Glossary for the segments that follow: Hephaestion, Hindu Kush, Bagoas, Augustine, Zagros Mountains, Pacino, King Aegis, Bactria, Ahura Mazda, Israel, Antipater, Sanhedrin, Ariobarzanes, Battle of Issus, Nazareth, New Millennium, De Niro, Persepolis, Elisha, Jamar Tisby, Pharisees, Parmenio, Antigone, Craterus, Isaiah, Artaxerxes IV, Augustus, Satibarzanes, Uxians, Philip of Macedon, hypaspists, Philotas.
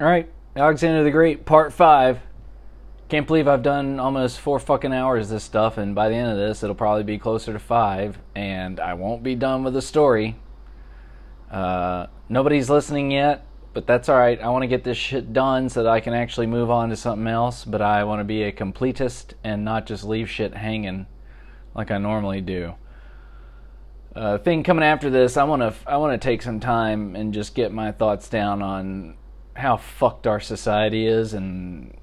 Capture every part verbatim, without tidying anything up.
All right, Alexander the Great, part five. Can't believe I've done almost four fucking hours of this stuff, and by the end of this, it'll probably be closer to five, and I won't be done with the story. Uh, nobody's listening yet, but that's all right. I want to get this shit done so that I can actually move on to something else, but I want to be a completist and not just leave shit hanging like I normally do. Uh, thing coming after this, I want to I want to take some time and just get my thoughts down on how fucked our society is and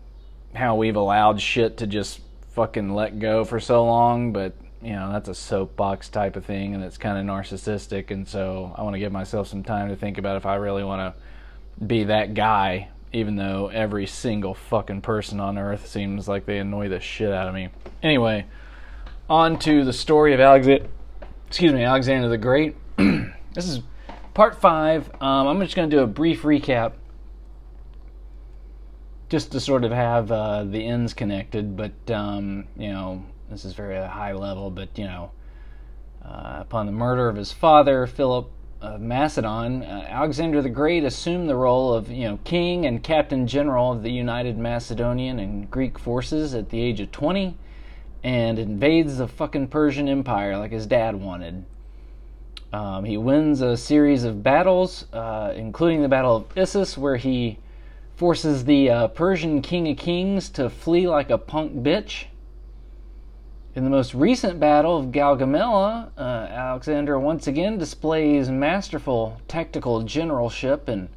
how we've allowed shit to just fucking let go for so long. But, you know, that's a soapbox type of thing, and it's kind of narcissistic, and so I want to give myself some time to think about if I really want to be that guy, even though every single fucking person on earth seems like they annoy the shit out of me. Anyway, on to the story of Alexander... Excuse me, Alexander the Great. This is part five. Um, I'm just going to do a brief recap just to sort of have uh, the ends connected. But, um, you know, this is very high level. But, you know, uh, upon the murder of his father, Philip of Macedon, uh, Alexander the Great assumed the role of, you know, king and captain general of the united Macedonian and Greek forces at the age of twenty. And invades the fucking Persian Empire like his dad wanted. Um, he wins a series of battles, uh, including the Battle of Issus, where he forces the uh, Persian King of Kings to flee like a punk bitch. In the most recent Battle of Gaugamela, uh, Alexander once again displays masterful tactical generalship and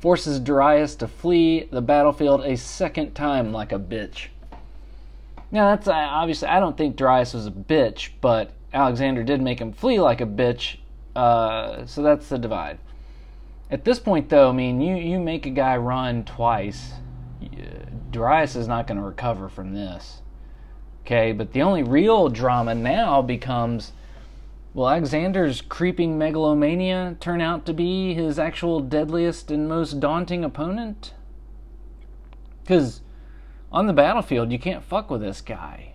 forces Darius to flee the battlefield a second time like a bitch. Now, that's obviously, I don't think Darius was a bitch, but Alexander did make him flee like a bitch, uh, so that's the divide. At this point, though, I mean, you, you make a guy run twice, Darius is not going to recover from this. Okay, but the only real drama now becomes, will Alexander's creeping megalomania turn out to be his actual deadliest and most daunting opponent? Because on the battlefield, you can't fuck with this guy.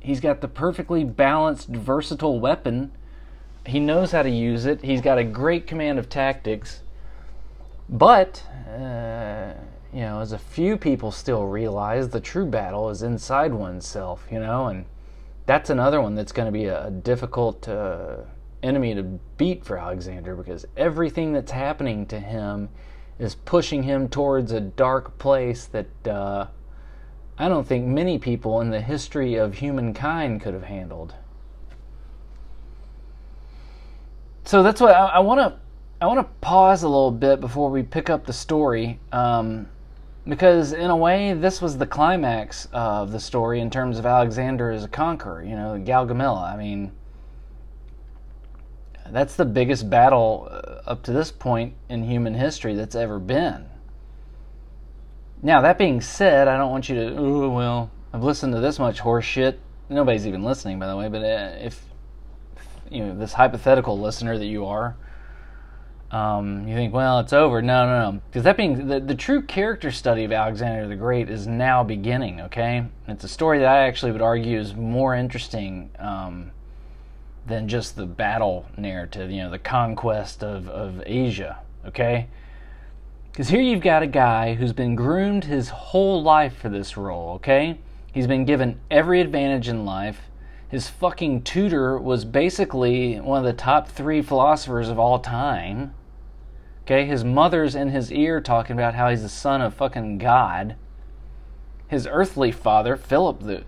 He's got the perfectly balanced, versatile weapon. He knows how to use it. He's got a great command of tactics. But, uh, you know, as a few people still realize, the true battle is inside oneself, you know, and that's another one that's going to be a difficult uh, enemy to beat for Alexander, because everything that's happening to him is pushing him towards a dark place that... Uh, I don't think many people in the history of humankind could have handled. So that's what I want to. I want to pause a little bit before we pick up the story, um, because in a way, this was the climax of the story in terms of Alexander as a conqueror. You know, Gaugamela. I mean, that's the biggest battle up to this point in human history that's ever been. Now, that being said, I don't want you to, oh, well, I've listened to this much horse shit. Nobody's even listening, by the way, but if, you know, this hypothetical listener that you are, um, you think, well, it's over. No, no, no. Because that being, the, the true character study of Alexander the Great is now beginning, okay? It's a story that I actually would argue is more interesting um, than just the battle narrative, you know, the conquest of, of Asia, okay? Because here you've got a guy who's been groomed his whole life for this role, okay? He's been given every advantage in life. His fucking tutor was basically one of the top three philosophers of all time. Okay? His mother's in his ear talking about how he's the son of fucking God. His earthly father, Philip the,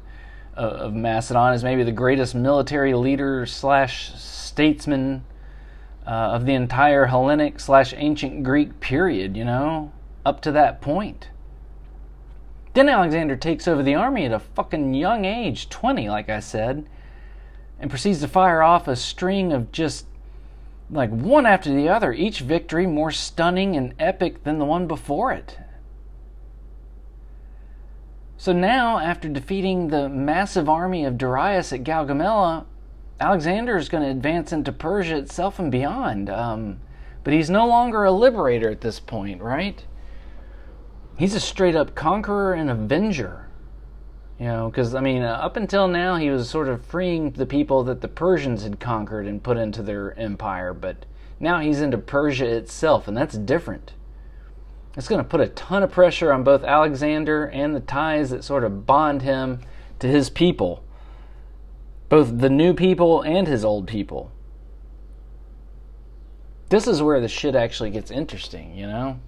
uh, of Macedon, is maybe the greatest military leader slash statesman Uh, of the entire Hellenic slash ancient Greek period, you know, up to that point. Then Alexander takes over the army at a fucking young age, twenty, like I said, and proceeds to fire off a string of just, like, one after the other, each victory more stunning and epic than the one before it. So now, after defeating the massive army of Darius at Gaugamela, Alexander is going to advance into Persia itself and beyond, um, but he's no longer a liberator at this point, right? He's a straight-up conqueror and avenger, you know, because, I mean, uh, up until now he was sort of freeing the people that the Persians had conquered and put into their empire, but now he's into Persia itself, and that's different. It's going to put a ton of pressure on both Alexander and the ties that sort of bond him to his people, both the new people and his old people. This is where the shit actually gets interesting, you know?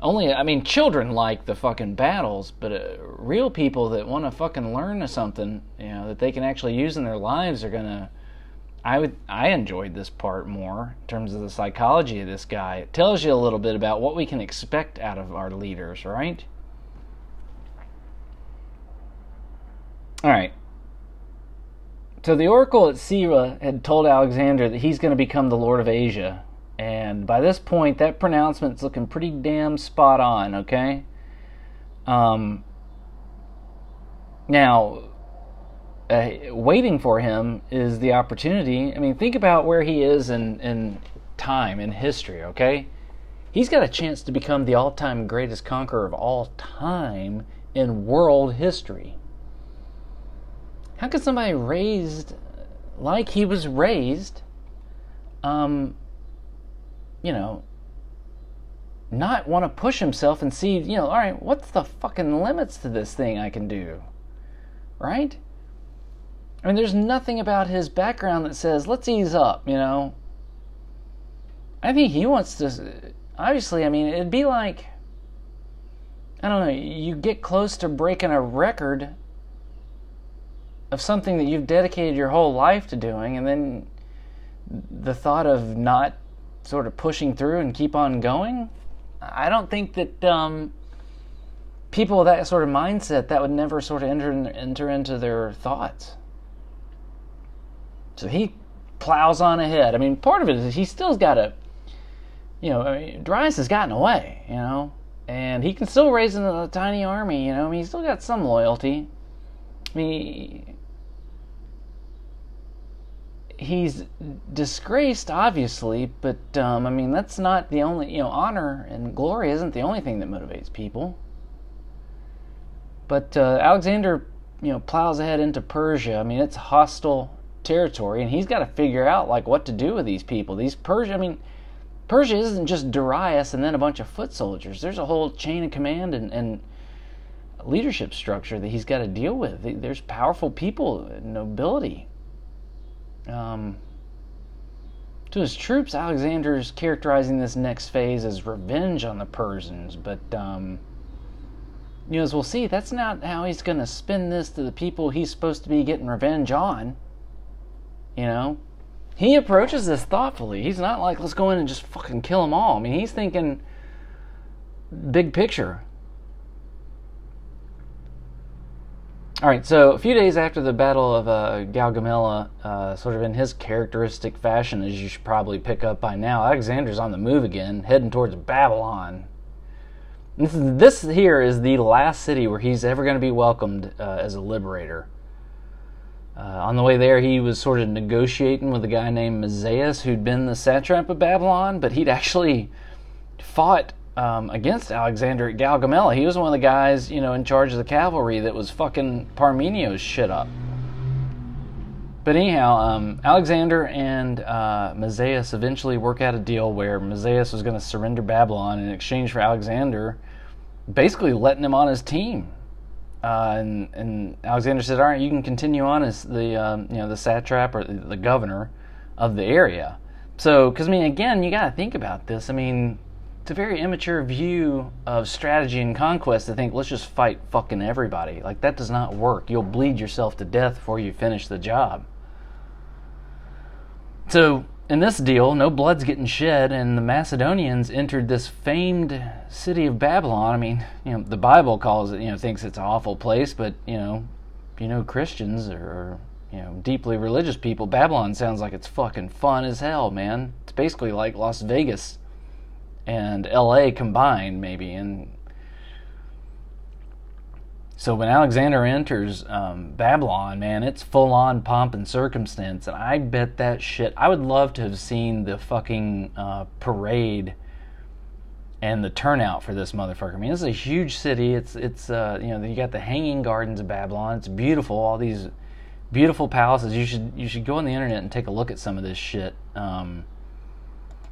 Only, I mean, children like the fucking battles, but uh, real people that want to fucking learn something, you know, that they can actually use in their lives are going to... I would, I enjoyed this part more in terms of the psychology of this guy. It tells you a little bit about what we can expect out of our leaders, right? All right. So the oracle at Sira had told Alexander that he's going to become the Lord of Asia. And by this point, that pronouncement's looking pretty damn spot on, okay? Um, now... Uh, waiting for him is the opportunity. I mean, think about where he is in, in time, in history, okay? He's got a chance to become the all-time greatest conqueror of all time in world history. How could somebody raised like he was raised, um, you know, not want to push himself and see, you know, all right, what's the fucking limits to this thing I can do, right? I mean, there's nothing about his background that says, let's ease up, you know? I think he wants to... Obviously, I mean, it'd be like... I don't know, you get close to breaking a record of something that you've dedicated your whole life to doing, and then the thought of not sort of pushing through and keep on going? I don't think that... Um, people with that sort of mindset, that would never sort of enter, enter into their thoughts. So he plows on ahead. I mean, part of it is he still's got to, you know, I mean, Darius has gotten away, you know, and he can still raise a tiny army, you know. I mean, he's still got some loyalty. I mean, he's disgraced, obviously, but, um, I mean, that's not the only, you know, honor and glory isn't the only thing that motivates people. But uh, Alexander, you know, plows ahead into Persia. I mean, it's hostile territory, and he's got to figure out like what to do with these people. These Persia, I mean, Persia isn't just Darius and then a bunch of foot soldiers. There's a whole chain of command and, and leadership structure that he's got to deal with. There's powerful people, nobility. Um, to his troops, Alexander's characterizing this next phase as revenge on the Persians, but um, you know, as we'll see, that's not how he's going to spin this to the people he's supposed to be getting revenge on. You know, he approaches this thoughtfully. He's not like, let's go in and just fucking kill them all. I mean, he's thinking big picture. All right, so a few days after the Battle of uh, Gaugamela, uh, sort of in his characteristic fashion, as you should probably pick up by now, Alexander's on the move again, heading towards Babylon. This, is, this here is the last city where he's ever going to be welcomed uh, as a liberator. Uh, on the way there, he was sort of negotiating with a guy named Mazaeus, who'd been the satrap of Babylon, but he'd actually fought um, against Alexander at Gaugamela. He was one of the guys, you know, in charge of the cavalry that was fucking Parmenio's shit up. But anyhow, um, Alexander and uh, Mazaeus eventually work out a deal where Mazaeus was going to surrender Babylon in exchange for Alexander basically letting him on his team. Uh, and, and Alexander said, all right, you can continue on as the, um, you know, the satrap or the, the governor of the area. So, because, I mean, again, you got to think about this. I mean, it's a very immature view of strategy and conquest to think, let's just fight fucking everybody. Like, that does not work. You'll bleed yourself to death before you finish the job. So, in this deal, no blood's getting shed, and the Macedonians entered this famed city of Babylon. I mean, you know, the Bible calls it, you know, thinks it's an awful place, but, you know, you know, Christians or, you know, deeply religious people, Babylon sounds like it's fucking fun as hell, man. It's basically like Las Vegas and L A combined, maybe. And so when Alexander enters um, Babylon, man, it's full-on pomp and circumstance, and I bet that shit... I would love to have seen the fucking uh, parade and the turnout for this motherfucker. I mean, this is a huge city. It's, it's uh, you know, you got the Hanging Gardens of Babylon. It's beautiful, all these beautiful palaces. You should, you should go on the internet and take a look at some of this shit, um,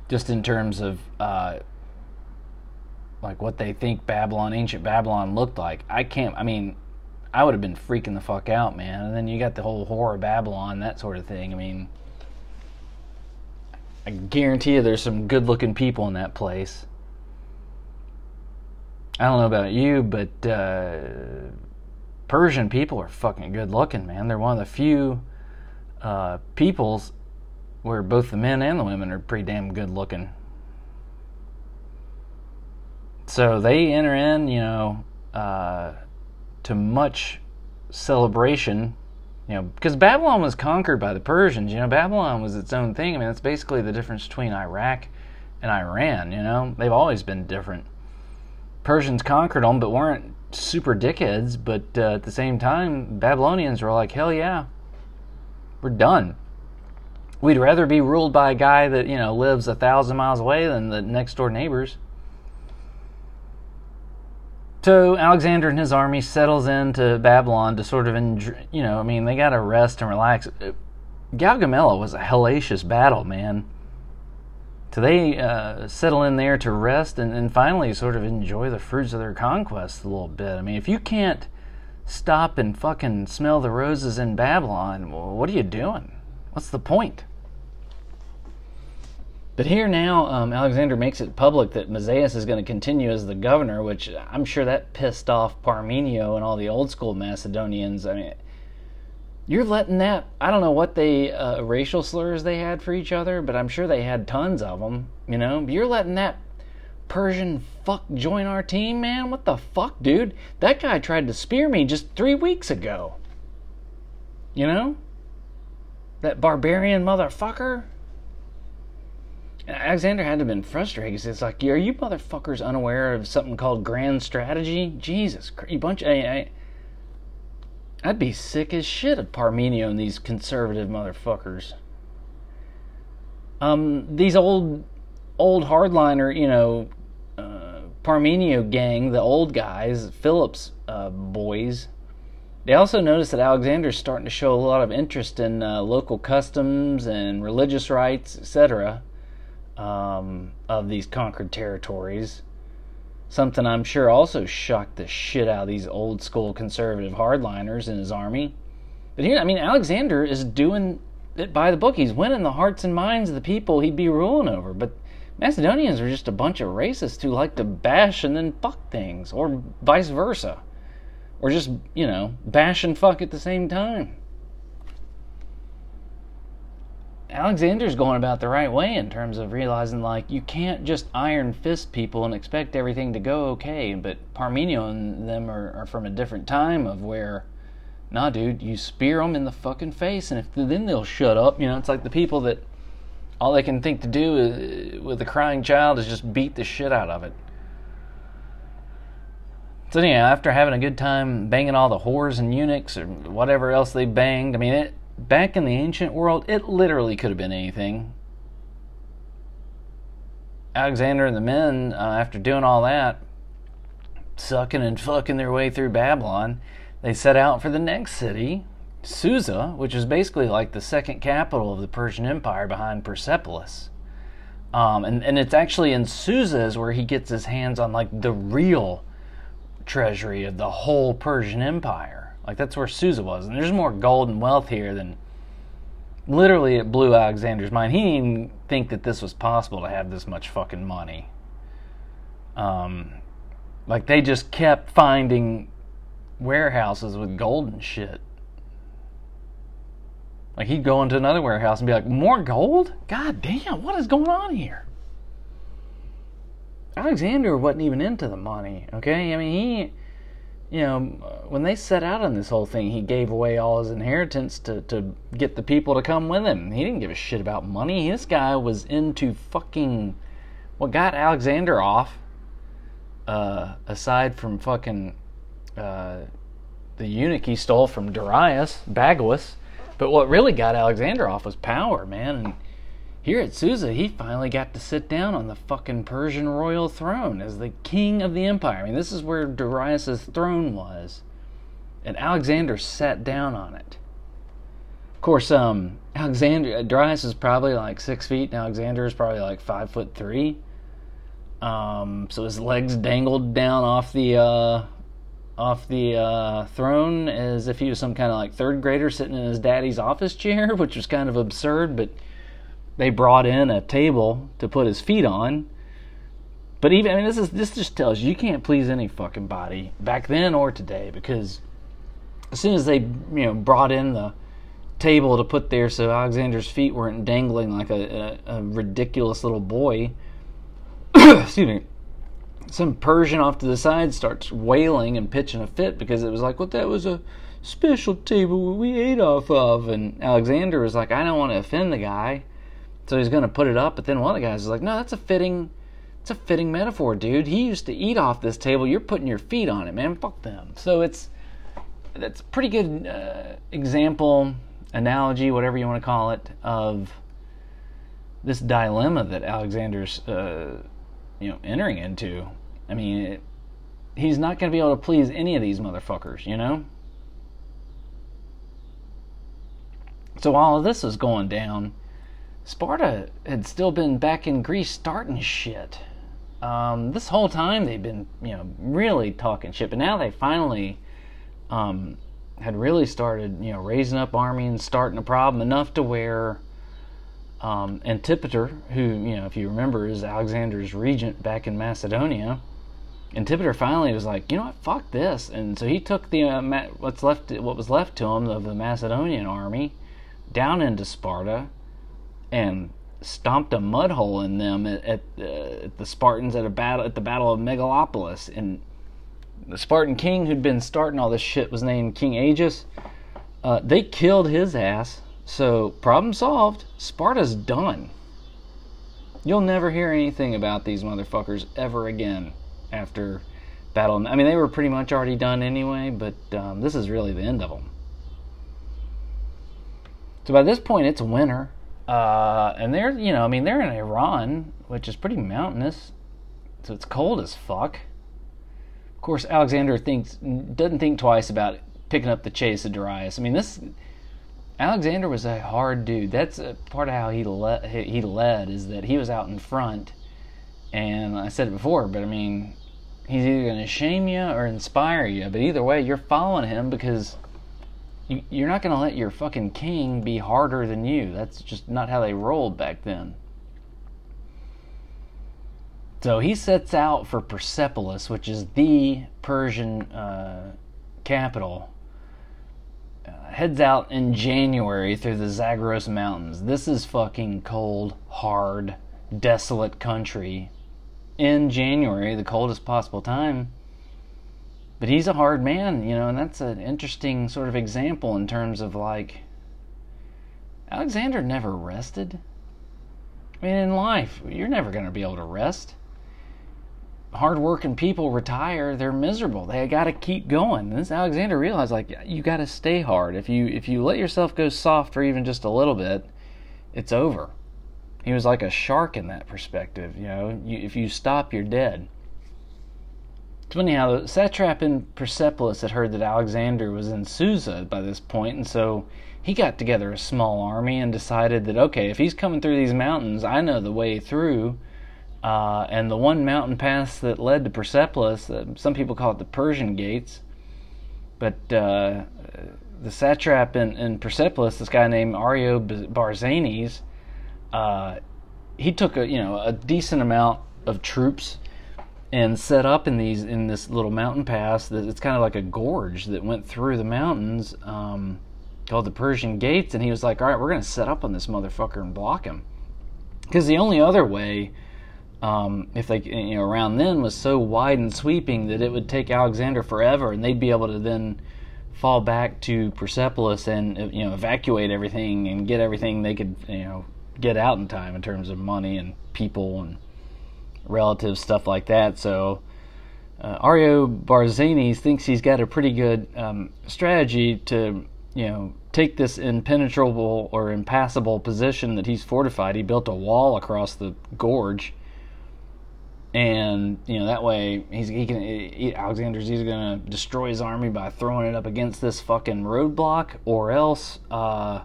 just in terms of... Uh, like what they think Babylon, ancient Babylon looked like. I can't, I mean, I would have been freaking the fuck out, man. And then you got the whole horror of Babylon, that sort of thing. I mean, I guarantee you there's some good-looking people in that place. I don't know about you, but uh, Persian people are fucking good-looking, man. They're one of the few uh, peoples where both the men and the women are pretty damn good-looking. So they enter in, you know, uh, to much celebration, you know, because Babylon was conquered by the Persians. You know, Babylon was its own thing. I mean, it's basically the difference between Iraq and Iran, you know. They've always been different. Persians conquered them, but weren't super dickheads. But uh, at the same time, Babylonians were like, hell yeah, we're done. We'd rather be ruled by a guy that, you know, lives a thousand miles away than the next door neighbors. So Alexander and his army settles into Babylon to sort of, you know, I mean, they got to rest and relax. Gaugamela was a hellacious battle, man. So they uh, settle in there to rest and, and finally sort of enjoy the fruits of their conquest a little bit. I mean, if you can't stop and fucking smell the roses in Babylon, well, what are you doing? What's the point? But here now, um, Alexander makes it public that Mazaeus is going to continue as the governor, which I'm sure that pissed off Parmenio and all the old-school Macedonians. I mean, you're letting that... I don't know what they uh, racial slurs they had for each other, but I'm sure they had tons of them, you know? But you're letting that Persian fuck join our team, man? What the fuck, dude? That guy tried to spear me just three weeks ago. You know? That barbarian motherfucker... Alexander had to have been frustrated because it's like, are you motherfuckers unaware of something called grand strategy? Jesus Christ, you bunch of... I, I, I'd be sick as shit of Parmenio and these conservative motherfuckers. Um, these old, old hardliner, you know, uh, Parmenio gang, the old guys, Philip's uh, boys... They also noticed that Alexander's starting to show a lot of interest in uh, local customs and religious rites, et cetera, Um, of these conquered territories. Something I'm sure also shocked the shit out of these old school conservative hardliners in his army. But here, I mean, Alexander is doing it by the book. He's winning the hearts and minds of the people he'd be ruling over. But Macedonians are just a bunch of racists who like to bash and then fuck things, or vice versa. Or just, you know, bash and fuck at the same time. Alexander's going about the right way in terms of realizing, like, you can't just iron fist people and expect everything to go okay. But Parmenio and them are, are from a different time of where, nah, dude, you spear them in the fucking face, and if then they'll shut up. You know, it's like the people that all they can think to do is, with a crying child, is just beat the shit out of it. So anyhow, yeah, after having a good time banging all the whores and eunuchs or whatever else they banged, I mean, it... Back in the ancient world, it literally could have been anything. Alexander and the men, uh, after doing all that, sucking and fucking their way through Babylon, they set out for the next city, Susa, which is basically like the second capital of the Persian Empire behind Persepolis. Um, and, and it's actually in Susa is where he gets his hands on, like, the real treasury of the whole Persian Empire. Like, that's where Susa was. And there's more gold and wealth here than... Literally, it blew Alexander's mind. He didn't even think that this was possible to have this much fucking money. Um, like, they just kept finding warehouses with gold and shit. Like, he'd go into another warehouse and be like, more gold? God damn, what is going on here? Alexander wasn't even into the money, okay? I mean, he... You know, when they set out on this whole thing, he gave away all his inheritance to, to get the people to come with him. He didn't give a shit about money. This guy was into fucking... What got Alexander off, uh, aside from fucking uh, the eunuch he stole from Darius, Bagoas, but what really got Alexander off was power, man. And here at Susa, he finally got to sit down on the fucking Persian royal throne as the king of the empire. I mean, this is where Darius' throne was, and Alexander sat down on it. Of course, um, Alexander, Darius is probably like six feet, and Alexander is probably like five foot three. Um, so his legs dangled down off the uh, off the uh, throne as if he was some kind of like third grader sitting in his daddy's office chair, which was kind of absurd, but they brought in a table to put his feet on. But even, I mean, this is this just tells you you can't please any fucking body back then or today, because as soon as they, you know, brought in the table to put there so Alexander's feet weren't dangling like a, a, a ridiculous little boy, excuse me, some Persian off to the side starts wailing and pitching a fit because it was like, well, that was a special table we ate off of. And Alexander was like, I don't want to offend the guy, so he's going to put it up. But then one of the guys is like, no, that's a fitting, it's a fitting metaphor, dude. He used to eat off this table. You're putting your feet on it, man. Fuck them. So it's, that's a pretty good uh, example, analogy, whatever you want to call it, of this dilemma that Alexander's, uh, you know, entering into. I mean, it, he's not going to be able to please any of these motherfuckers, you know? So while this was going down, Sparta had still been back in Greece starting shit. Um, this whole time they've been, you know, really talking shit, but now they finally um, had really started, you know, raising up army and starting a problem enough to where um, Antipater, who, you know, if you remember, is Alexander's regent back in Macedonia, Antipater finally was like, you know what, fuck this, and so he took the uh, what's left, what was left to him of the Macedonian army down into Sparta and stomped a mud hole in them at, at, uh, at the Spartans at a battle at the Battle of Megalopolis. And the Spartan king who'd been starting all this shit was named King Aegis. Uh, they killed his ass, so problem solved. Sparta's done. You'll never hear anything about these motherfuckers ever again after battle. I mean, they were pretty much already done anyway, but um, this is really the end of them. So by this point, it's winter, uh, and they're, you know, I mean, they're in Iran, which is pretty mountainous, so it's cold as fuck. Of course, Alexander thinks doesn't think twice about picking up the chase of Darius. I mean, this Alexander was a hard dude. That's a part of how he le he led, is that he was out in front. And I said it before, but I mean, he's either going to shame you or inspire you. But either way, you're following him because you, you're not going to let your fucking king be harder than you. That's just not how they rolled back then. So he sets out for Persepolis, which is the Persian uh, capital. Uh, heads out in January through the Zagros Mountains. This is fucking cold, hard, desolate country. In January, the coldest possible time. But he's a hard man, you know, and that's an interesting sort of example in terms of, like, Alexander never rested. I mean, in life, you're never going to be able to rest. Hard-working people retire, they're miserable. They got to keep going. And this Alexander realized, like, you got to stay hard. If you if you let yourself go soft for even just a little bit, it's over. He was like a shark in that perspective, you know. You, if you stop, you're dead. So anyhow, the satrap in Persepolis had heard that Alexander was in Susa by this point, and so he got together a small army and decided that, okay, if he's coming through these mountains, I know the way through. Uh, and the one mountain pass that led to Persepolis, uh, some people call it the Persian Gates, but uh, the satrap in, in Persepolis, this guy named Ariobarzanes, uh, he took a, you know, a decent amount of troops and set up in these in this little mountain pass that it's kind of like a gorge that went through the mountains, um, called the Persian Gates. And he was like, all right, we're going to set up on this motherfucker and block him, because the only other way, um, if they you know around then, was so wide and sweeping that it would take Alexander forever, and they'd be able to then fall back to Persepolis and you know evacuate everything and get everything they could you know get out in time in terms of money and people and relatives, stuff like that. So uh, Ariobarzanes thinks he's got a pretty good um, strategy to you know take this impenetrable or impassable position that he's fortified. He built a wall across the gorge, and you know that way he's, he can he, Alexander's either going to destroy his army by throwing it up against this fucking roadblock, or else uh,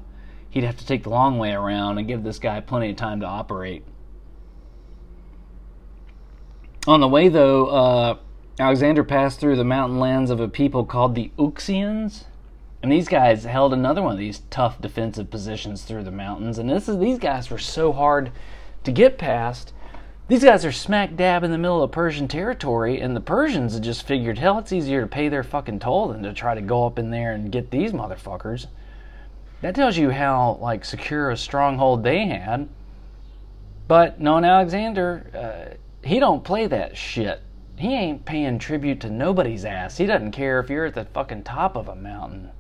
he'd have to take the long way around and give this guy plenty of time to operate. On the way, though, uh, Alexander passed through the mountain lands of a people called the Uxians. And these guys held another one of these tough defensive positions through the mountains. And this is, these guys were so hard to get past. These guys are smack dab in the middle of Persian territory, and the Persians had just figured, hell, it's easier to pay their fucking toll than to try to go up in there and get these motherfuckers. That tells you how, like, secure a stronghold they had. But knowing Alexander, uh, he don't play that shit. He ain't paying tribute to nobody's ass. He doesn't care if you're at the fucking top of a mountain.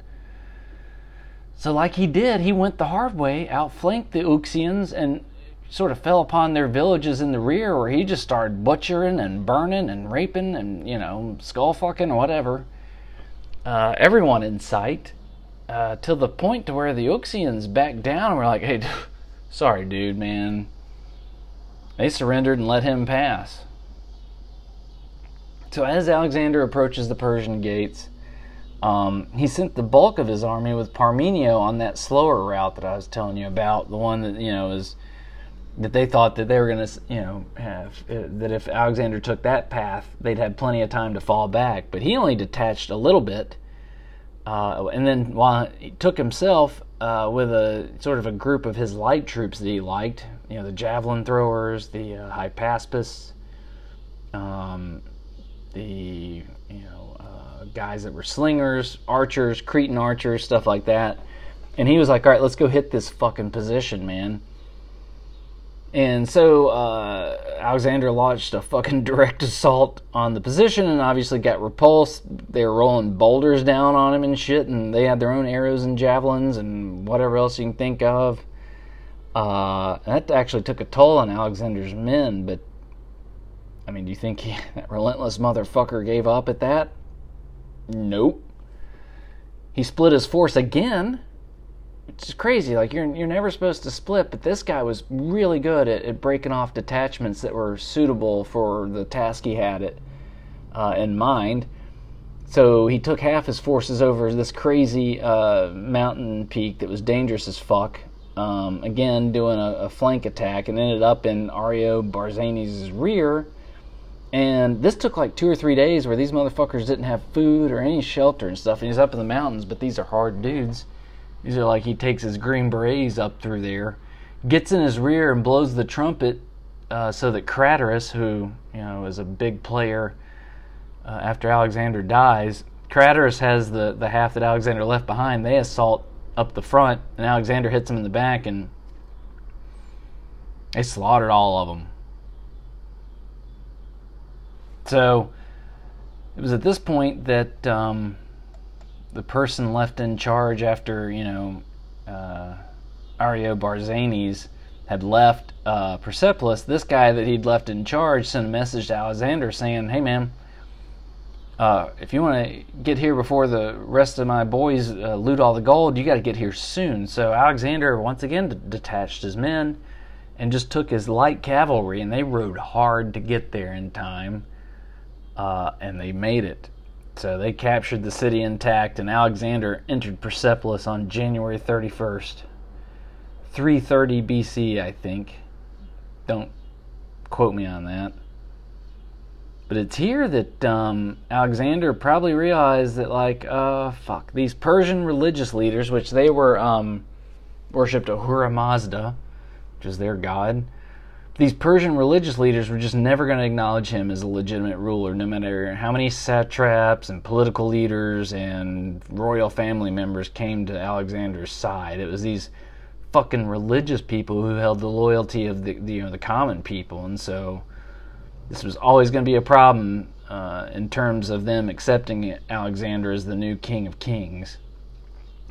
So like he did, he went the hard way, outflanked the Uxians, and sort of fell upon their villages in the rear, where he just started butchering and burning and raping and, you know, skull fucking or whatever. Uh, everyone in sight. Uh, till the point to where the Uxians backed down and were like, hey, sorry, dude, man. They surrendered and let him pass. So as Alexander approaches the Persian gates, um, he sent the bulk of his army with Parmenio on that slower route that I was telling you about, the one that, you know, is... that they thought that they were going to, you know, have, uh, that if Alexander took that path, they'd have plenty of time to fall back. But he only detached a little bit, uh, and then while he took himself uh, with a sort of a group of his light troops that he liked, you know, the javelin throwers, the uh, hypaspists, um, the you know uh, guys that were slingers, archers, Cretan archers, stuff like that. And he was like, all right, let's go hit this fucking position, man. And so uh, Alexander launched a fucking direct assault on the position and obviously got repulsed. They were rolling boulders down on him and shit, and they had their own arrows and javelins and whatever else you can think of. Uh, that actually took a toll on Alexander's men, but, I mean, do you think he, that relentless motherfucker gave up at that? Nope. He split his force again. It's crazy, like you're you're never supposed to split, but this guy was really good at, at breaking off detachments that were suitable for the task he had it uh, in mind. So he took half his forces over this crazy uh, mountain peak that was dangerous as fuck. Um, again, doing a, a flank attack, and ended up in Ariobarzanes' rear. And this took like two or three days where these motherfuckers didn't have food or any shelter and stuff. And he's up in the mountains, but these are hard dudes. These are like he takes his green berets up through there, gets in his rear and blows the trumpet uh, so that Craterus, who, you know, is a big player uh, after Alexander dies, Craterus has the, the half that Alexander left behind. They assault up the front, and Alexander hits them in the back, and they slaughtered all of them. So it was at this point that... Um, the person left in charge after, you know, uh, Ariobarzanes had left uh, Persepolis, this guy that he'd left in charge sent a message to Alexander saying, hey, man, uh, if you want to get here before the rest of my boys uh, loot all the gold, you got to get here soon. So Alexander, once again, d- detached his men and just took his light cavalry, and they rode hard to get there in time, uh, and they made it. So they captured the city intact, and Alexander entered Persepolis on January thirty-first, three thirty B C, I think. Don't quote me on that. But it's here that um, Alexander probably realized that, like, uh, fuck, these Persian religious leaders, which they were um, worshipped Ahura Mazda, which is their god. These Persian religious leaders were just never going to acknowledge him as a legitimate ruler, no matter how many satraps and political leaders and royal family members came to Alexander's side. It was these fucking religious people who held the loyalty of the, you know, the common people, and so this was always going to be a problem uh, in terms of them accepting Alexander as the new king of kings.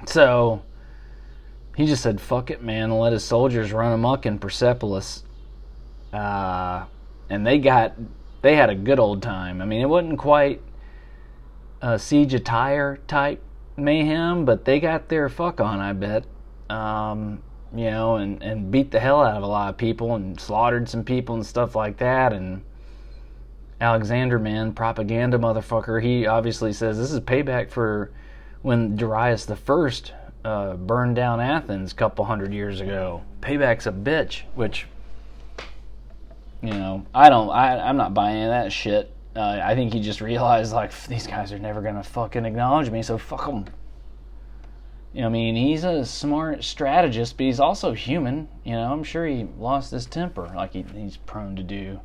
So he just said, fuck it, man, and let his soldiers run amok in Persepolis. Uh, and they got, they had a good old time. I mean, it wasn't quite a siege of Tyre type mayhem, but they got their fuck on, I bet. Um, you know, and, and beat the hell out of a lot of people and slaughtered some people and stuff like that. And Alexander, man, propaganda motherfucker, he obviously says this is payback for when Darius the First uh, burned down Athens a couple hundred years ago. Payback's a bitch, which... You know, I don't, I, I'm not buying any of that shit. Uh, I think he just realized, like, these guys are never going to fucking acknowledge me, so fuck them. You know, I mean, he's a smart strategist, but he's also human. You know, I'm sure he lost his temper, like he, he's prone to do.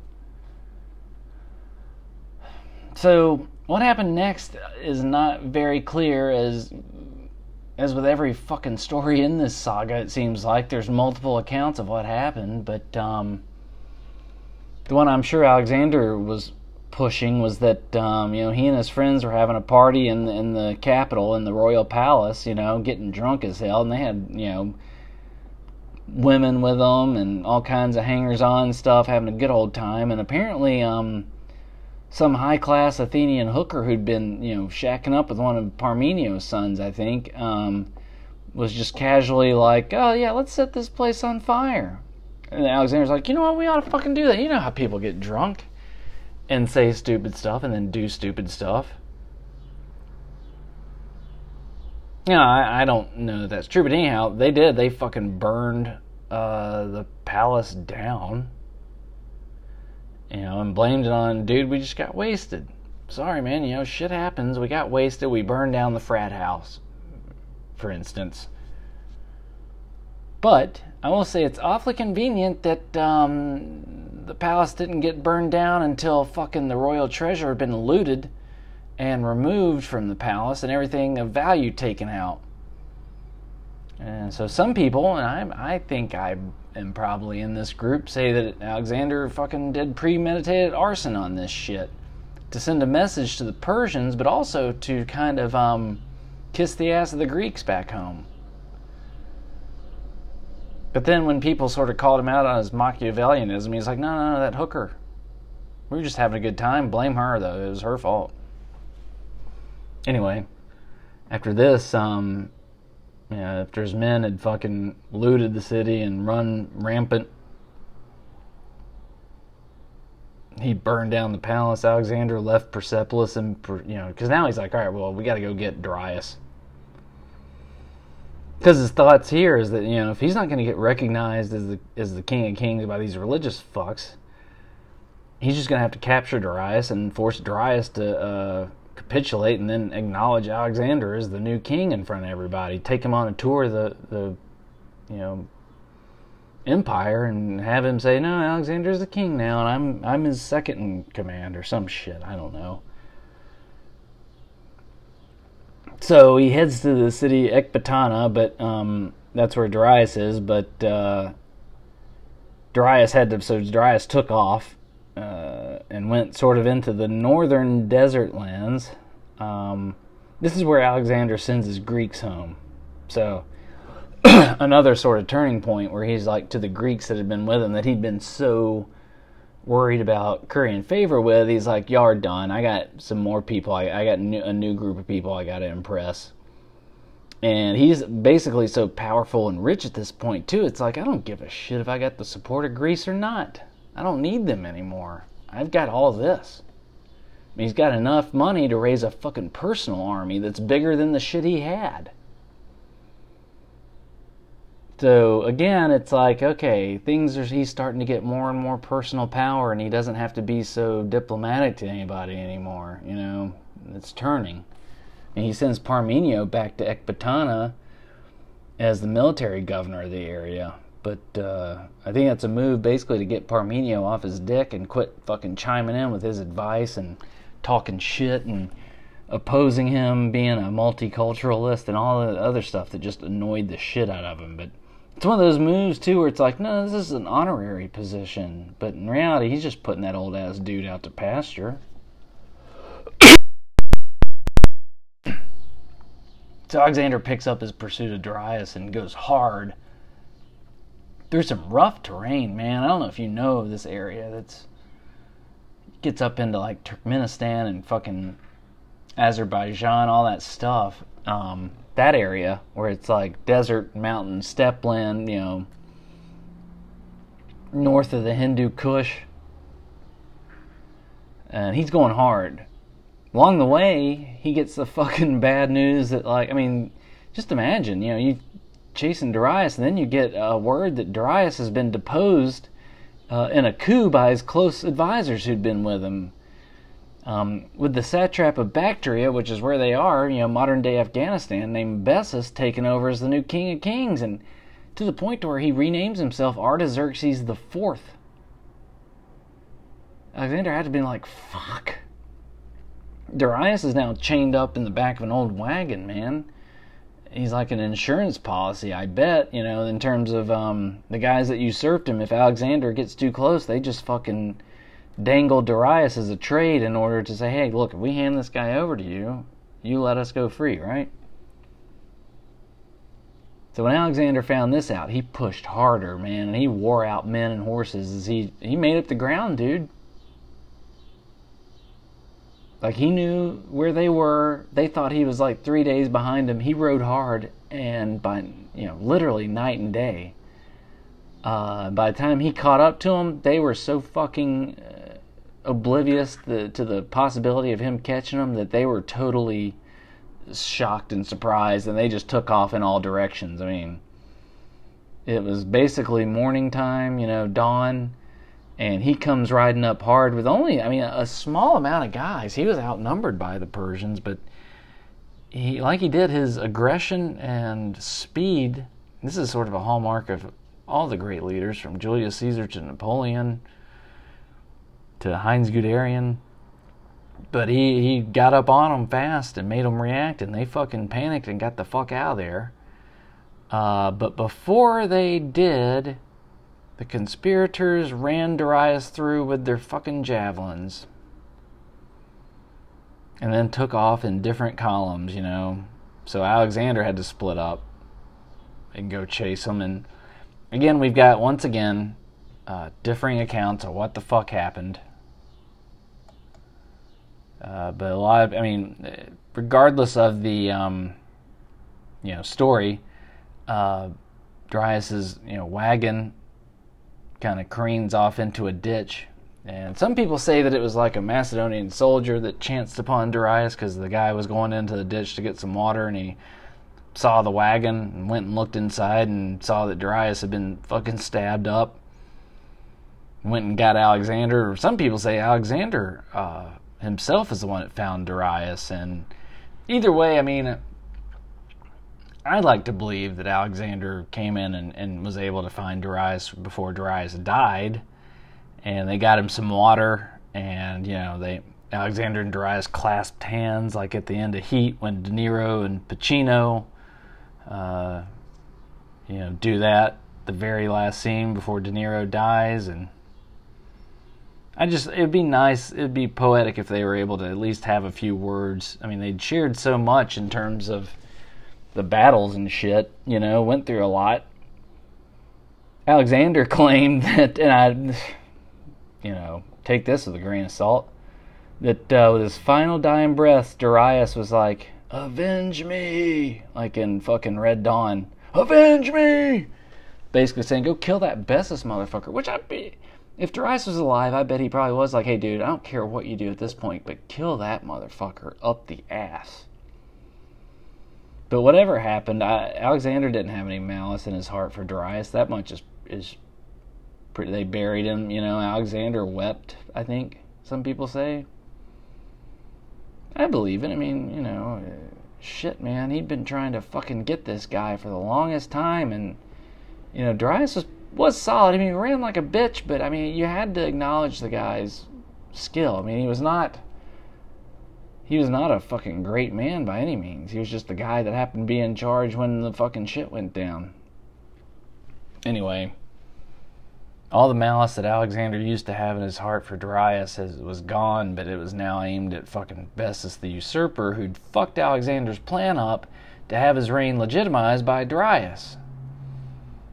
So, what happened next is not very clear, as as with every fucking story in this saga, it seems like there's multiple accounts of what happened, but um, the one I'm sure Alexander was pushing was that um, you know, he and his friends were having a party in in the capital, in the royal palace, you know, getting drunk as hell, and they had, you know, women with them and all kinds of hangers-on stuff, having a good old time, and apparently um. some high-class Athenian hooker who'd been, you know, shacking up with one of Parmenio's sons, I think, um, was just casually like, oh, yeah, let's set this place on fire. And Alexander's like, you know what, we ought to fucking do that. You know how people get drunk and say stupid stuff and then do stupid stuff. You know, I, I don't know that that's true, but anyhow, they did. They fucking burned uh, the palace down. You know, and blamed it on, dude, we just got wasted. Sorry, man, you know, shit happens. We got wasted. We burned down the frat house, for instance. But I will say it's awfully convenient that um, the palace didn't get burned down until fucking the royal treasure had been looted and removed from the palace and everything of value taken out. And so some people, and I, I think I and probably in this group, say that Alexander fucking did premeditated arson on this shit to send a message to the Persians, but also to kind of um, kiss the ass of the Greeks back home. But then when people sort of called him out on his Machiavellianism, he's like, no, no, no, that hooker. We were just having a good time. Blame her, though. It was her fault. Anyway, after this, um... you know, after his men had fucking looted the city and run rampant, he burned down the palace. Alexander left Persepolis, and, you know, because now he's like, all right, well, we got to go get Darius. Because his thoughts here is that, you know, if he's not going to get recognized as the as the king of kings by these religious fucks, he's just going to have to capture Darius and force Darius to uh, capitulate and then acknowledge Alexander as the new king in front of everybody. Take him on a tour of the, the you know, empire and have him say, no, Alexander's the king now and I'm I'm his second in command or some shit. I don't know. So he heads to the city Ecbatana, but um, that's where Darius is, but uh, Darius had to, so Darius took off Uh, and went sort of into the northern desert lands. Um, this is where Alexander sends his Greeks home. So, another sort of turning point where he's like, to the Greeks that had been with him, that he'd been so worried about currying favor with, he's like, y'all are done. I got some more people. I, I got new, a new group of people I got to impress. And he's basically so powerful and rich at this point, too. It's like, I don't give a shit if I got the support of Greece or not. I don't need them anymore. I've got all this. I mean, he's got enough money to raise a fucking personal army that's bigger than the shit he had. So, again, it's like, okay, things are, he's starting to get more and more personal power, and he doesn't have to be so diplomatic to anybody anymore, you know? It's turning. And he sends Parmenio back to Ecbatana as the military governor of the area. But uh, I think that's a move basically to get Parmenio off his dick and quit fucking chiming in with his advice and talking shit and opposing him being a multiculturalist and all the other stuff that just annoyed the shit out of him. But it's one of those moves, too, where it's like, no, this is an honorary position. But in reality, he's just putting that old-ass dude out to pasture. So Alexander picks up his pursuit of Darius and goes hard. There's some rough terrain, man. I don't know if you know of this area. That's gets up into like Turkmenistan and fucking Azerbaijan, all that stuff. Um, that area where it's like desert, mountain, steppeland, you know, north of the Hindu Kush. And he's going hard. Along the way, he gets the fucking bad news that, like, I mean, just imagine, you know, you chasing Darius, and then you get a word that Darius has been deposed uh, in a coup by his close advisors who'd been with him. Um, with the satrap of Bactria, which is where they are, you know, modern-day Afghanistan, named Bessus, taken over as the new king of kings, and to the point to where he renames himself Artaxerxes the fourth. Alexander had to be like, fuck. Darius is now chained up in the back of an old wagon, man. He's like an insurance policy, I bet, you know, in terms of um, the guys that usurped him. If Alexander gets too close, they just fucking dangle Darius as a trade in order to say, hey, look, if we hand this guy over to you, you let us go free, right? So when Alexander found this out, he pushed harder, man, and he wore out men and horses as he, he made up the ground, dude. Like, he knew where they were. They thought he was like three days behind them. He rode hard, and by, you know, literally night and day. Uh, by the time he caught up to them, they were so fucking uh, oblivious to, to the possibility of him catching them that they were totally shocked and surprised, and they just took off in all directions. I mean, it was basically morning time, you know, dawn, and he comes riding up hard with only, I mean, a, a small amount of guys. He was outnumbered by the Persians, but he, like he did, his aggression and speed, this is sort of a hallmark of all the great leaders, from Julius Caesar to Napoleon to Heinz Guderian. But he, he got up on them fast and made them react, and they fucking panicked and got the fuck out of there. Uh, but before they did, the conspirators ran Darius through with their fucking javelins and then took off in different columns, you know. So Alexander had to split up and go chase them. And again, we've got, once again, uh, differing accounts of what the fuck happened. Uh, but a lot of, I mean, regardless of the, um, you know, story, uh, Darius's, you know, wagon kind of careens off into a ditch. And some people say that it was like a Macedonian soldier that chanced upon Darius because the guy was going into the ditch to get some water, and he saw the wagon and went and looked inside and saw that Darius had been fucking stabbed up. Went and got Alexander. Or some people say Alexander, uh, himself is the one that found Darius. And either way, I mean, I'd like to believe that Alexander came in and, and was able to find Darius before Darius died, and they got him some water, and, you know, they, Alexander and Darius clasped hands like at the end of Heat when De Niro and Pacino, uh, you know, do that, the very last scene before De Niro dies. And I just, it'd be nice, it'd be poetic if they were able to at least have a few words. I mean, they'd shared so much in terms of the battles and shit, you know, went through a lot. Alexander claimed that, and I, you know, take this with a grain of salt, that uh, with his final dying breath, Darius was like, "Avenge me!" Like in fucking Red Dawn. "Avenge me!" Basically saying, go kill that Bessus motherfucker, which I'd be... If Darius was alive, I bet he probably was like, hey, dude, I don't care what you do at this point, but kill that motherfucker up the ass. But whatever happened, I, Alexander didn't have any malice in his heart for Darius. That much is... is pretty, they buried him, you know. Alexander wept, I think, some people say. I believe it. I mean, you know, shit, man. He'd been trying to fucking get this guy for the longest time. And, you know, Darius was... was solid. I mean, he ran like a bitch, but I mean, you had to acknowledge the guy's skill. I mean, he was not he was not a fucking great man by any means. He was just the guy that happened to be in charge when the fucking shit went down. Anyway, all the malice that Alexander used to have in his heart for Darius was gone, but it was now aimed at fucking Bessus the usurper, who'd fucked Alexander's plan up to have his reign legitimized by Darius.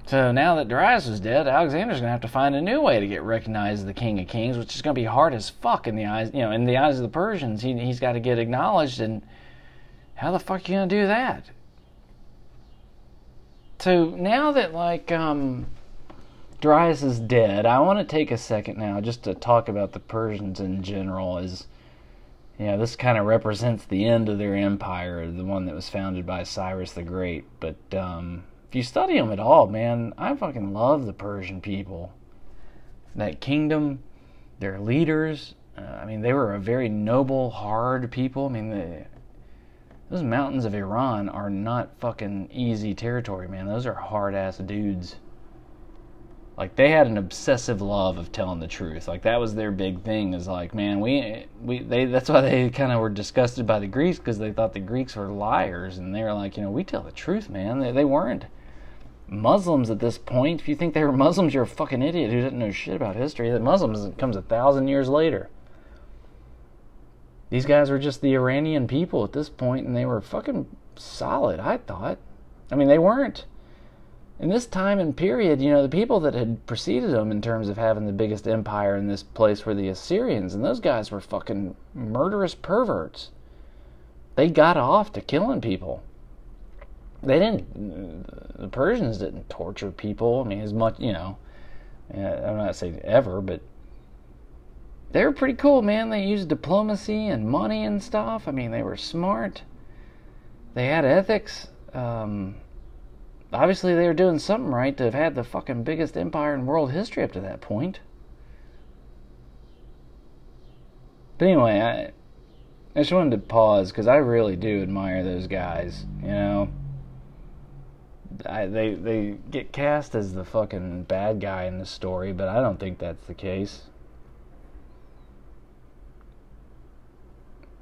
So now that Darius was dead, Alexander's going to have to find a new way to get recognized as the king of kings, which is going to be hard as fuck in the eyes, you know, in the eyes of the Persians. He, he's got to get acknowledged, and how the fuck are you going to do that? So now that, like, um, Darius is dead, I want to take a second now just to talk about the Persians in general. Is, you know, this kind of represents the end of their empire, the one that was founded by Cyrus the Great, but, um... if you study them at all, man, I fucking love the Persian people. that kingdom, their leaders. Uh, I mean, they were a very noble, hard people. I mean, the, those mountains of Iran are not fucking easy territory, man. Those are hard-ass dudes. Like, they had an obsessive love of telling the truth. Like, that was their big thing, is like, man, we, we, they, that's why they kind of were disgusted by the Greeks, because they thought the Greeks were liars, and they were like, you know, we tell the truth, man. They, they weren't Muslims at this point. If you think they were Muslims, you're a fucking idiot who doesn't know shit about history. The Muslims comes a thousand years later. These guys were just the Iranian people at this point, and they were fucking solid, I thought. I mean, they weren't. In this time and period, you know, the people that had preceded them in terms of having the biggest empire in this place were the Assyrians, and those guys were fucking murderous perverts. They got off to killing people. They didn't, the Persians didn't torture people, I mean, as much, you know, I'm not saying ever, but they were pretty cool, man. They used diplomacy and money and stuff. I mean, they were smart. They had ethics. Um... Obviously, they were doing something right to have had the fucking biggest empire in world history up to that point. But anyway, I, I just wanted to pause, because I really do admire those guys, you know? I, they, they get cast as the fucking bad guy in the story, but I don't think that's the case.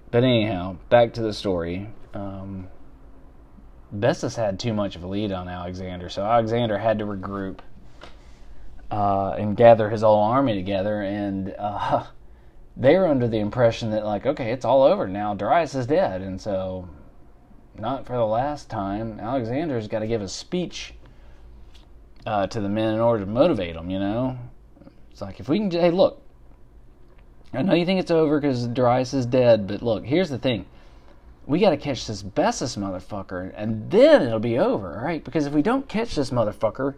But anyhow, back to the story. Um... Bessus had too much of a lead on Alexander, so Alexander had to regroup uh, and gather his whole army together, and uh, they were under the impression that, like, okay, it's all over now, Darius is dead, and so, not for the last time, Alexander's got to give a speech uh, to the men in order to motivate them, you know? It's like, if we can, hey, look, I know you think it's over because Darius is dead, but look, here's the thing. We got to catch this Bessus motherfucker, and then it'll be over, all right? Because if we don't catch this motherfucker,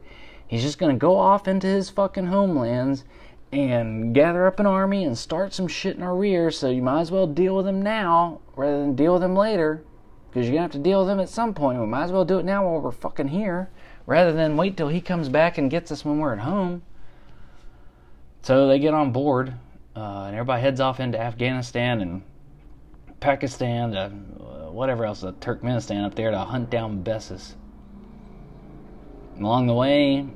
he's just going to go off into his fucking homelands and gather up an army and start some shit in our rear, so you might as well deal with him now rather than deal with him later, because you're going to have to deal with him at some point. We might as well do it now while we're fucking here rather than wait till he comes back and gets us when we're at home. So they get on board, uh, and everybody heads off into Afghanistan and Pakistan, to, uh, whatever else, uh, Turkmenistan up there to hunt down Bessus. And along the way,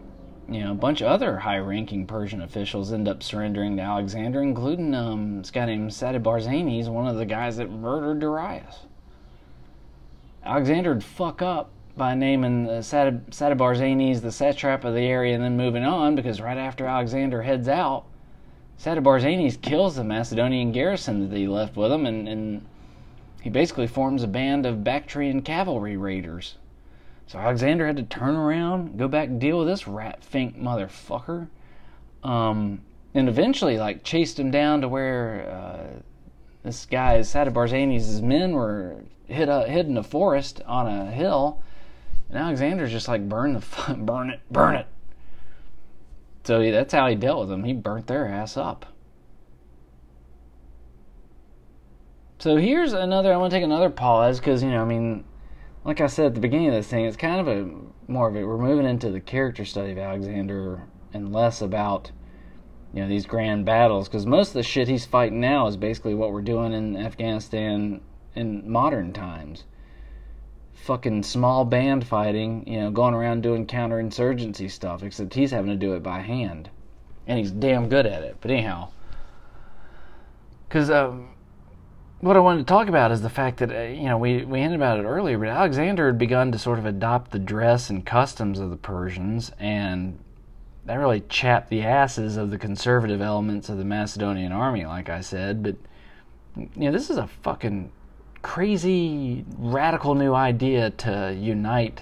you know, a bunch of other high-ranking Persian officials end up surrendering to Alexander, including um, this guy named Satibarzanes, one of the guys that murdered Darius. Alexander would fuck up by naming uh, Satib- Satibarzanes the satrap of the area and then moving on, because right after Alexander heads out, Satibarzanes kills the Macedonian garrison that he left with him, and, and he basically forms a band of Bactrian cavalry raiders. So Alexander had to turn around, go back and deal with this rat-fink motherfucker. Um, and eventually, like, chased him down to where uh, this guy, Satibarzanes' men were hid, uh, hid in a forest on a hill. And Alexander's just like, burn the f- burn it, burn it. So that's how he dealt with them. He burnt their ass up. So here's another, I want to take another pause, because, you know, I mean, like I said at the beginning of this thing, it's kind of a, more of it, we're moving into the character study of Alexander and less about, you know, these grand battles, because most of the shit he's fighting now is basically what we're doing in Afghanistan in modern times. Fucking small band fighting, you know, going around doing counterinsurgency stuff, except he's having to do it by hand. And he's damn good at it. But anyhow, because um, what I wanted to talk about is the fact that, uh, you know, we, we hinted about it earlier, but Alexander had begun to sort of adopt the dress and customs of the Persians, and that really chapped the asses of the conservative elements of the Macedonian army, like I said. But, you know, this is a fucking crazy, radical new idea to unite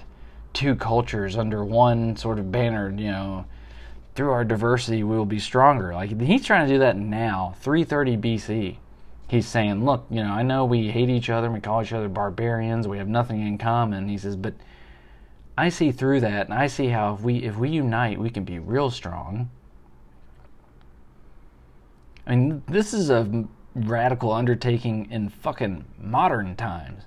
two cultures under one sort of banner, you know, through our diversity we will be stronger. Like, he's trying to do that now, three thirty B C. He's saying, look, you know, I know we hate each other, we call each other barbarians, we have nothing in common. He says, but I see through that, and I see how if we, if we unite, we can be real strong. I mean, this is a radical undertaking in fucking modern times.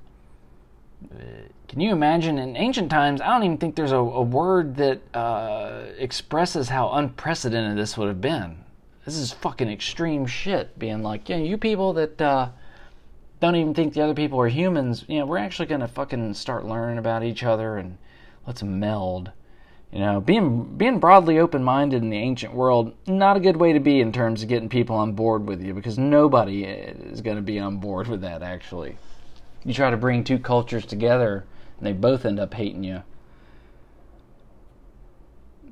Can you imagine? In ancient times, I don't even think there's a, a word that uh, expresses how unprecedented this would have been. This is fucking extreme shit, being like, yeah, you people that uh, don't even think the other people are humans, you know, we're actually going to fucking start learning about each other and let's meld. You know, being being broadly open-minded in the ancient world, not a good way to be in terms of getting people on board with you, because nobody is going to be on board with that, actually. You try to bring two cultures together, and they both end up hating you.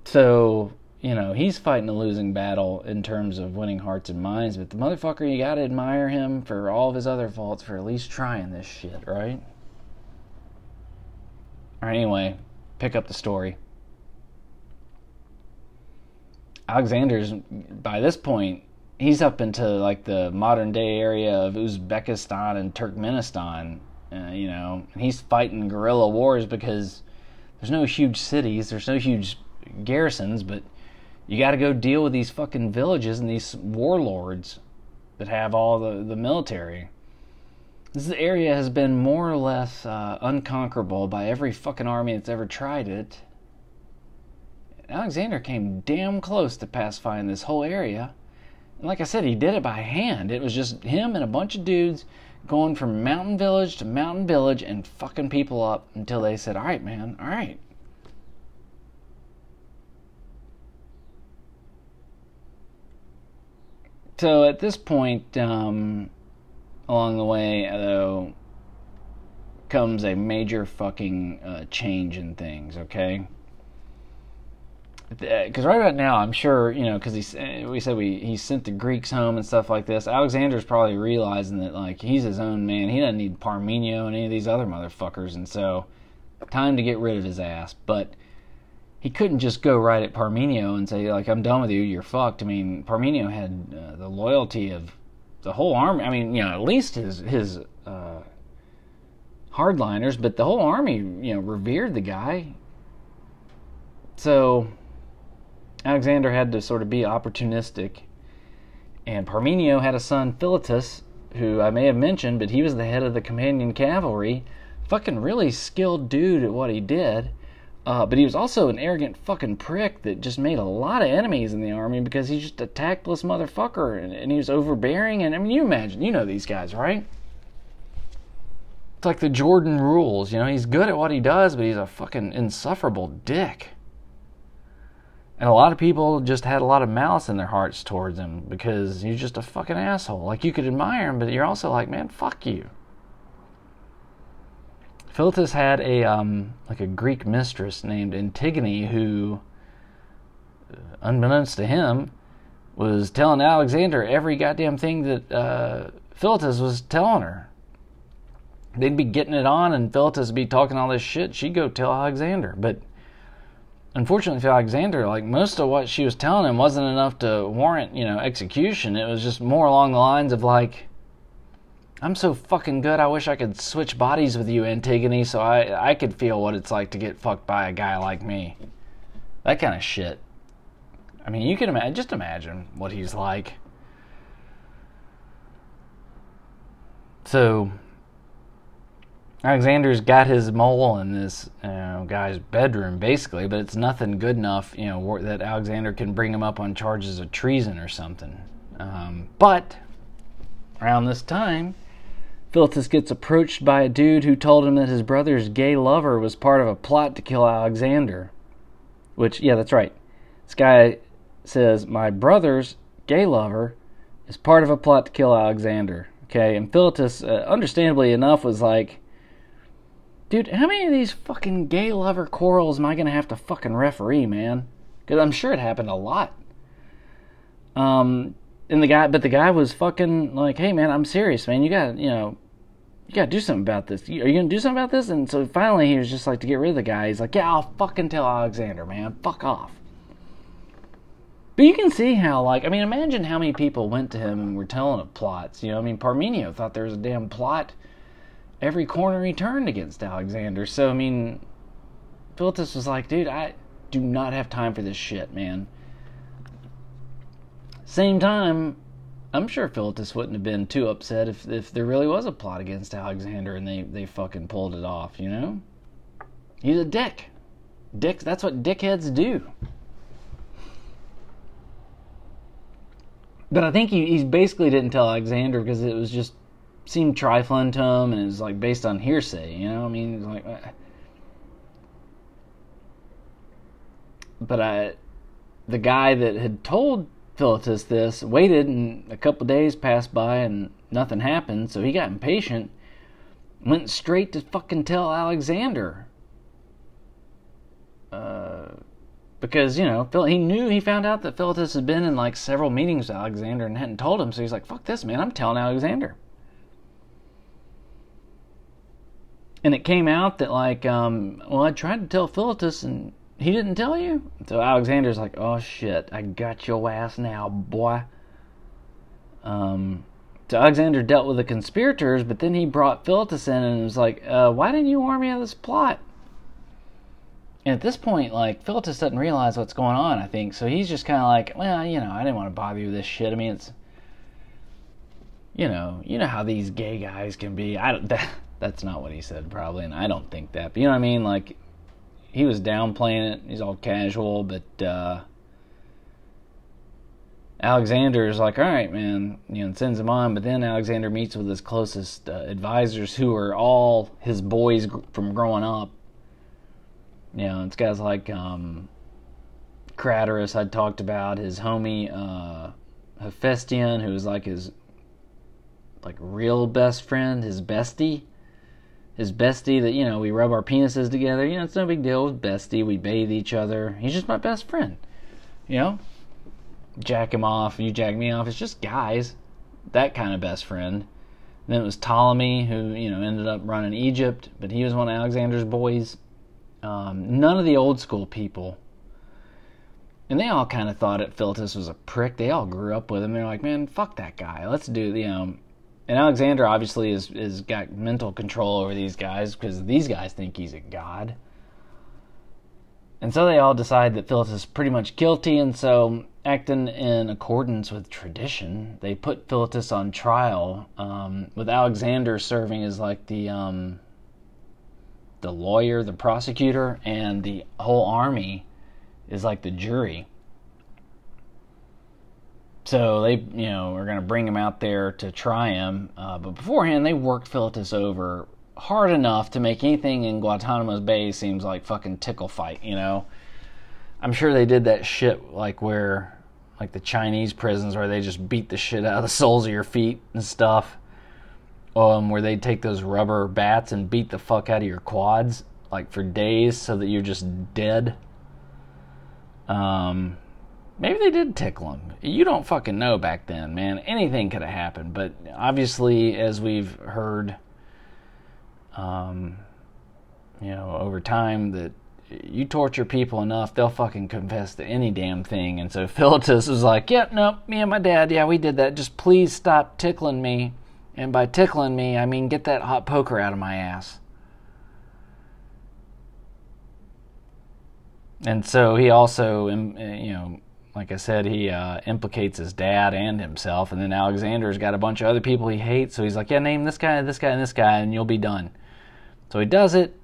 So, you know, he's fighting a losing battle in terms of winning hearts and minds, but the motherfucker, you gotta admire him for all of his other faults for at least trying this shit, right? Alright, anyway, pick up the story. Alexander's, by this point, he's up into, like, the modern-day area of Uzbekistan and Turkmenistan, uh, you know. And he's fighting guerrilla wars because there's no huge cities, there's no huge garrisons, but you got to go deal with these fucking villages and these warlords that have all the, the military. This area has been more or less uh, unconquerable by every fucking army that's ever tried it. Alexander came damn close to pacifying this whole area. And like I said, he did it by hand. It was just him and a bunch of dudes going from mountain village to mountain village and fucking people up until they said, all right, man, all right. So at this point, um, along the way, though, comes a major fucking uh, change in things, okay? Because right about now, I'm sure, you know, because he, we said we, he sent the Greeks home and stuff like this. Alexander's probably realizing that, like, he's his own man. He doesn't need Parmenio and any of these other motherfuckers, and so time to get rid of his ass. But he couldn't just go right at Parmenio and say, like, I'm done with you, you're fucked. I mean, Parmenio had uh, the loyalty of the whole army. I mean, you know, at least his, his uh, hardliners, but the whole army, you know, revered the guy. So Alexander had to sort of be opportunistic, and Parmenio had a son, Philotas, who I may have mentioned, but he was the head of the companion cavalry, fucking really skilled dude at what he did, uh, but he was also an arrogant fucking prick that just made a lot of enemies in the army because he's just a tactless motherfucker, and, and he was overbearing, and I mean, you imagine, you know these guys, right? It's like the Jordan rules, you know, he's good at what he does, but he's a fucking insufferable dick. And a lot of people just had a lot of malice in their hearts towards him because you're just a fucking asshole. Like, you could admire him, but you're also like, man, fuck you. Philotas had a, um, like a Greek mistress named Antigone who, unbeknownst to him, was telling Alexander every goddamn thing that uh, Philotas was telling her. They'd be getting it on, and Philotas would be talking all this shit. She'd go tell Alexander, but unfortunately for Alexander, like, most of what she was telling him wasn't enough to warrant, you know, execution. It was just more along the lines of, like, I'm so fucking good, I wish I could switch bodies with you, Antigone, so I, I could feel what it's like to get fucked by a guy like me. That kind of shit. I mean, you can imagine, just imagine what he's like. So Alexander's got his mole in this you know, guy's bedroom, basically, but it's nothing good enough, you know, that Alexander can bring him up on charges of treason or something. Um, but around this time, Philotas gets approached by a dude who told him that his brother's gay lover was part of a plot to kill Alexander. Which, yeah, that's right. This guy says, my brother's gay lover is part of a plot to kill Alexander. Okay, and Philotas, uh, understandably enough, was like, dude, how many of these fucking gay lover quarrels am I going to have to fucking referee, man? Because I'm sure it happened a lot. Um, and the guy, but the guy was fucking like, hey, man, I'm serious, man. You got, you know, you got to do something about this. Are you going to do something about this? And so finally he was just like, to get rid of the guy, he's like, yeah, I'll fucking tell Alexander, man. Fuck off. But you can see how, like, I mean, imagine how many people went to him and were telling him plots. You know, I mean, Parmenio thought there was a damn plot every corner he turned against Alexander. So, I mean, Philotas was like, dude, I do not have time for this shit, man. Same time, I'm sure Philotas wouldn't have been too upset if, if there really was a plot against Alexander and they, they fucking pulled it off, you know? He's a dick. Dick, that's what dickheads do. But I think he, he basically didn't tell Alexander because it was just seemed trifling to him, and it was like based on hearsay, you know. I mean, it was like, I... but I, the guy that had told Philotas this waited, and a couple days passed by, and nothing happened. So he got impatient, went straight to fucking tell Alexander. Uh, because, you know, Phil, he knew, he found out that Philotas had been in like several meetings with Alexander and hadn't told him. So he's like, fuck this, man, I'm telling Alexander. And it came out that, like, um, well, I tried to tell Philotas and he didn't tell you. So Alexander's like, oh, shit, I got your ass now, boy. Um, so Alexander dealt with the conspirators, but then he brought Philotas in and was like, uh, why didn't you warn me of this plot? And at this point, like, Philotas doesn't realize what's going on, I think. So he's just kind of like, well, you know, I didn't want to bother you with this shit. I mean, it's, you know, you know how these gay guys can be. I don't... That, That's not what he said, probably, and I don't think that. But you know what I mean? Like, he was downplaying it. He's all casual, but uh, Alexander's like, all right, man, you know, and sends him on. But then Alexander meets with his closest uh, advisors, who are all his boys gr from growing up. You know, it's guys like um, Craterus, I talked about, his homie uh, Hephaestion, who was like his like real best friend, his bestie. His bestie that, you know, we rub our penises together. You know, it's no big deal. With bestie, we bathe each other. He's just my best friend. You know? Jack him off, you jack me off. It's just guys. That kind of best friend. And then it was Ptolemy, who, you know, ended up running Egypt. But he was one of Alexander's boys. Um, none of the old school people. And they all kind of thought that Philotas was a prick. They all grew up with him. They're like, man, fuck that guy. Let's do, you know... And Alexander obviously is is got mental control over these guys because these guys think he's a god. And so they all decide that Philotas is pretty much guilty, and so acting in accordance with tradition, they put Philotas on trial, um, with Alexander serving as like the um, the lawyer, the prosecutor, and the whole army is like the jury. So they, you know, are going to bring him out there to try him. Uh, but beforehand, they worked Philotas over hard enough to make anything in Guantanamo Bay seems like fucking tickle fight, you know? I'm sure they did that shit like where, like the Chinese prisons where they just beat the shit out of the soles of your feet and stuff. Um, where they take those rubber bats and beat the fuck out of your quads, like for days so that you're just dead. Um... Maybe they did tickle him. You don't fucking know back then, man. Anything could have happened. But obviously, as we've heard, um, you know, over time, that you torture people enough, they'll fucking confess to any damn thing. And so Philotas was like, yep, yeah, nope, me and my dad, yeah, we did that. Just please stop tickling me. And by tickling me, I mean get that hot poker out of my ass. And so he also, you know, like I said, he uh, implicates his dad and himself, and then Alexander's got a bunch of other people he hates, so he's like, yeah, name this guy, this guy, and this guy, and you'll be done. So he does it,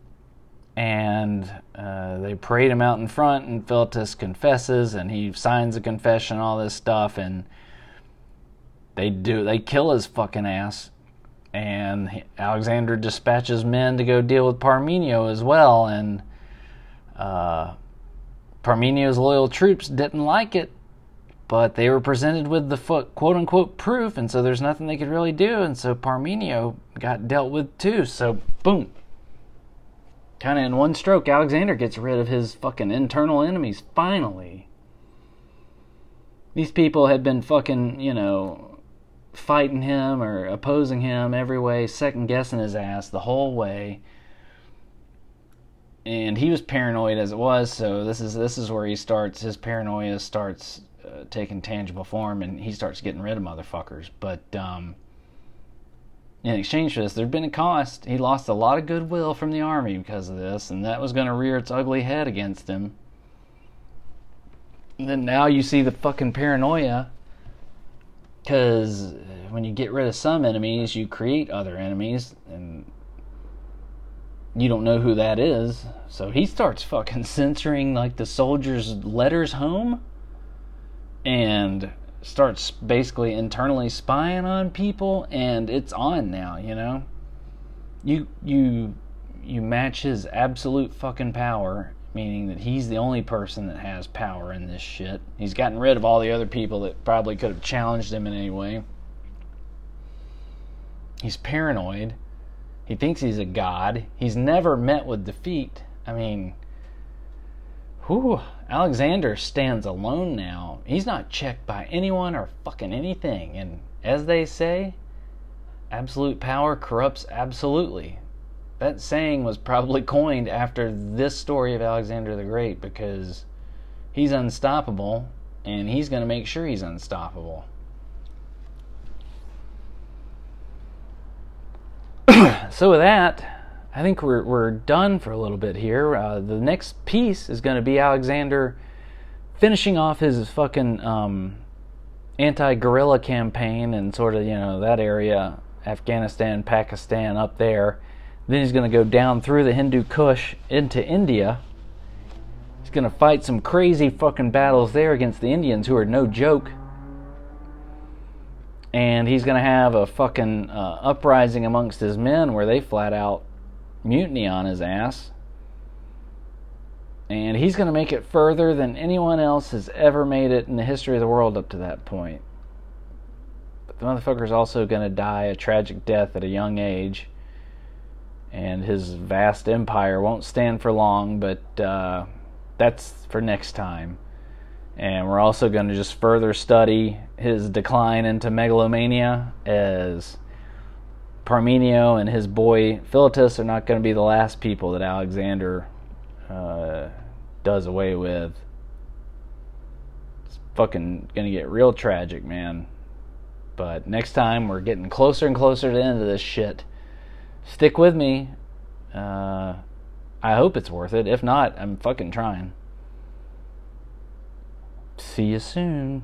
and uh, they parade him out in front, and Philotas confesses, and he signs a confession, all this stuff, and they do, they kill his fucking ass, and he, Alexander dispatches men to go deal with Parmenio as well, and uh... Parmenio's loyal troops didn't like it, but they were presented with the quote-unquote proof, and so there's nothing they could really do, and so Parmenio got dealt with too, so boom. Kind of in one stroke, Alexander gets rid of his fucking internal enemies, finally. These people had been fucking, you know, fighting him or opposing him every way, second-guessing his ass the whole way. And he was paranoid as it was, so this is this is where he starts, his paranoia starts uh, taking tangible form, and he starts getting rid of motherfuckers. But um, in exchange for this, there'd been a cost. He lost a lot of goodwill from the army because of this, and that was going to rear its ugly head against him. And then now you see the fucking paranoia, because when you get rid of some enemies, you create other enemies, and you don't know who that is, so he starts fucking censoring like the soldiers' letters home, and starts basically internally spying on people, and it's on now, you know? You you you match his absolute fucking power, meaning that he's the only person that has power in this shit. He's gotten rid of all the other people that probably could have challenged him in any way. He's paranoid. He thinks he's a god. He's never met with defeat. I mean, whew, Alexander stands alone now. He's not checked by anyone or fucking anything. And as they say, absolute power corrupts absolutely. That saying was probably coined after this story of Alexander the Great, because he's unstoppable, and he's going to make sure he's unstoppable. So with that, I think we're we're done for a little bit here. Uh, the next piece is going to be Alexander finishing off his fucking um, anti-guerrilla campaign and sort of, you know, that area, Afghanistan, Pakistan, up there. Then he's going to go down through the Hindu Kush into India. He's going to fight some crazy fucking battles there against the Indians, who are no joke. And he's going to have a fucking uh, uprising amongst his men where they flat out mutiny on his ass. And he's going to make it further than anyone else has ever made it in the history of the world up to that point. But the motherfucker's also going to die a tragic death at a young age. And his vast empire won't stand for long, but uh, that's for next time. And we're also going to just further study his decline into megalomania, as Parmenio and his boy Philotas are not going to be the last people that Alexander uh, does away with. It's fucking going to get real tragic, man. But next time, we're getting closer and closer to the end of this shit. Stick with me. Uh, I hope it's worth it. If not, I'm fucking trying. See you soon.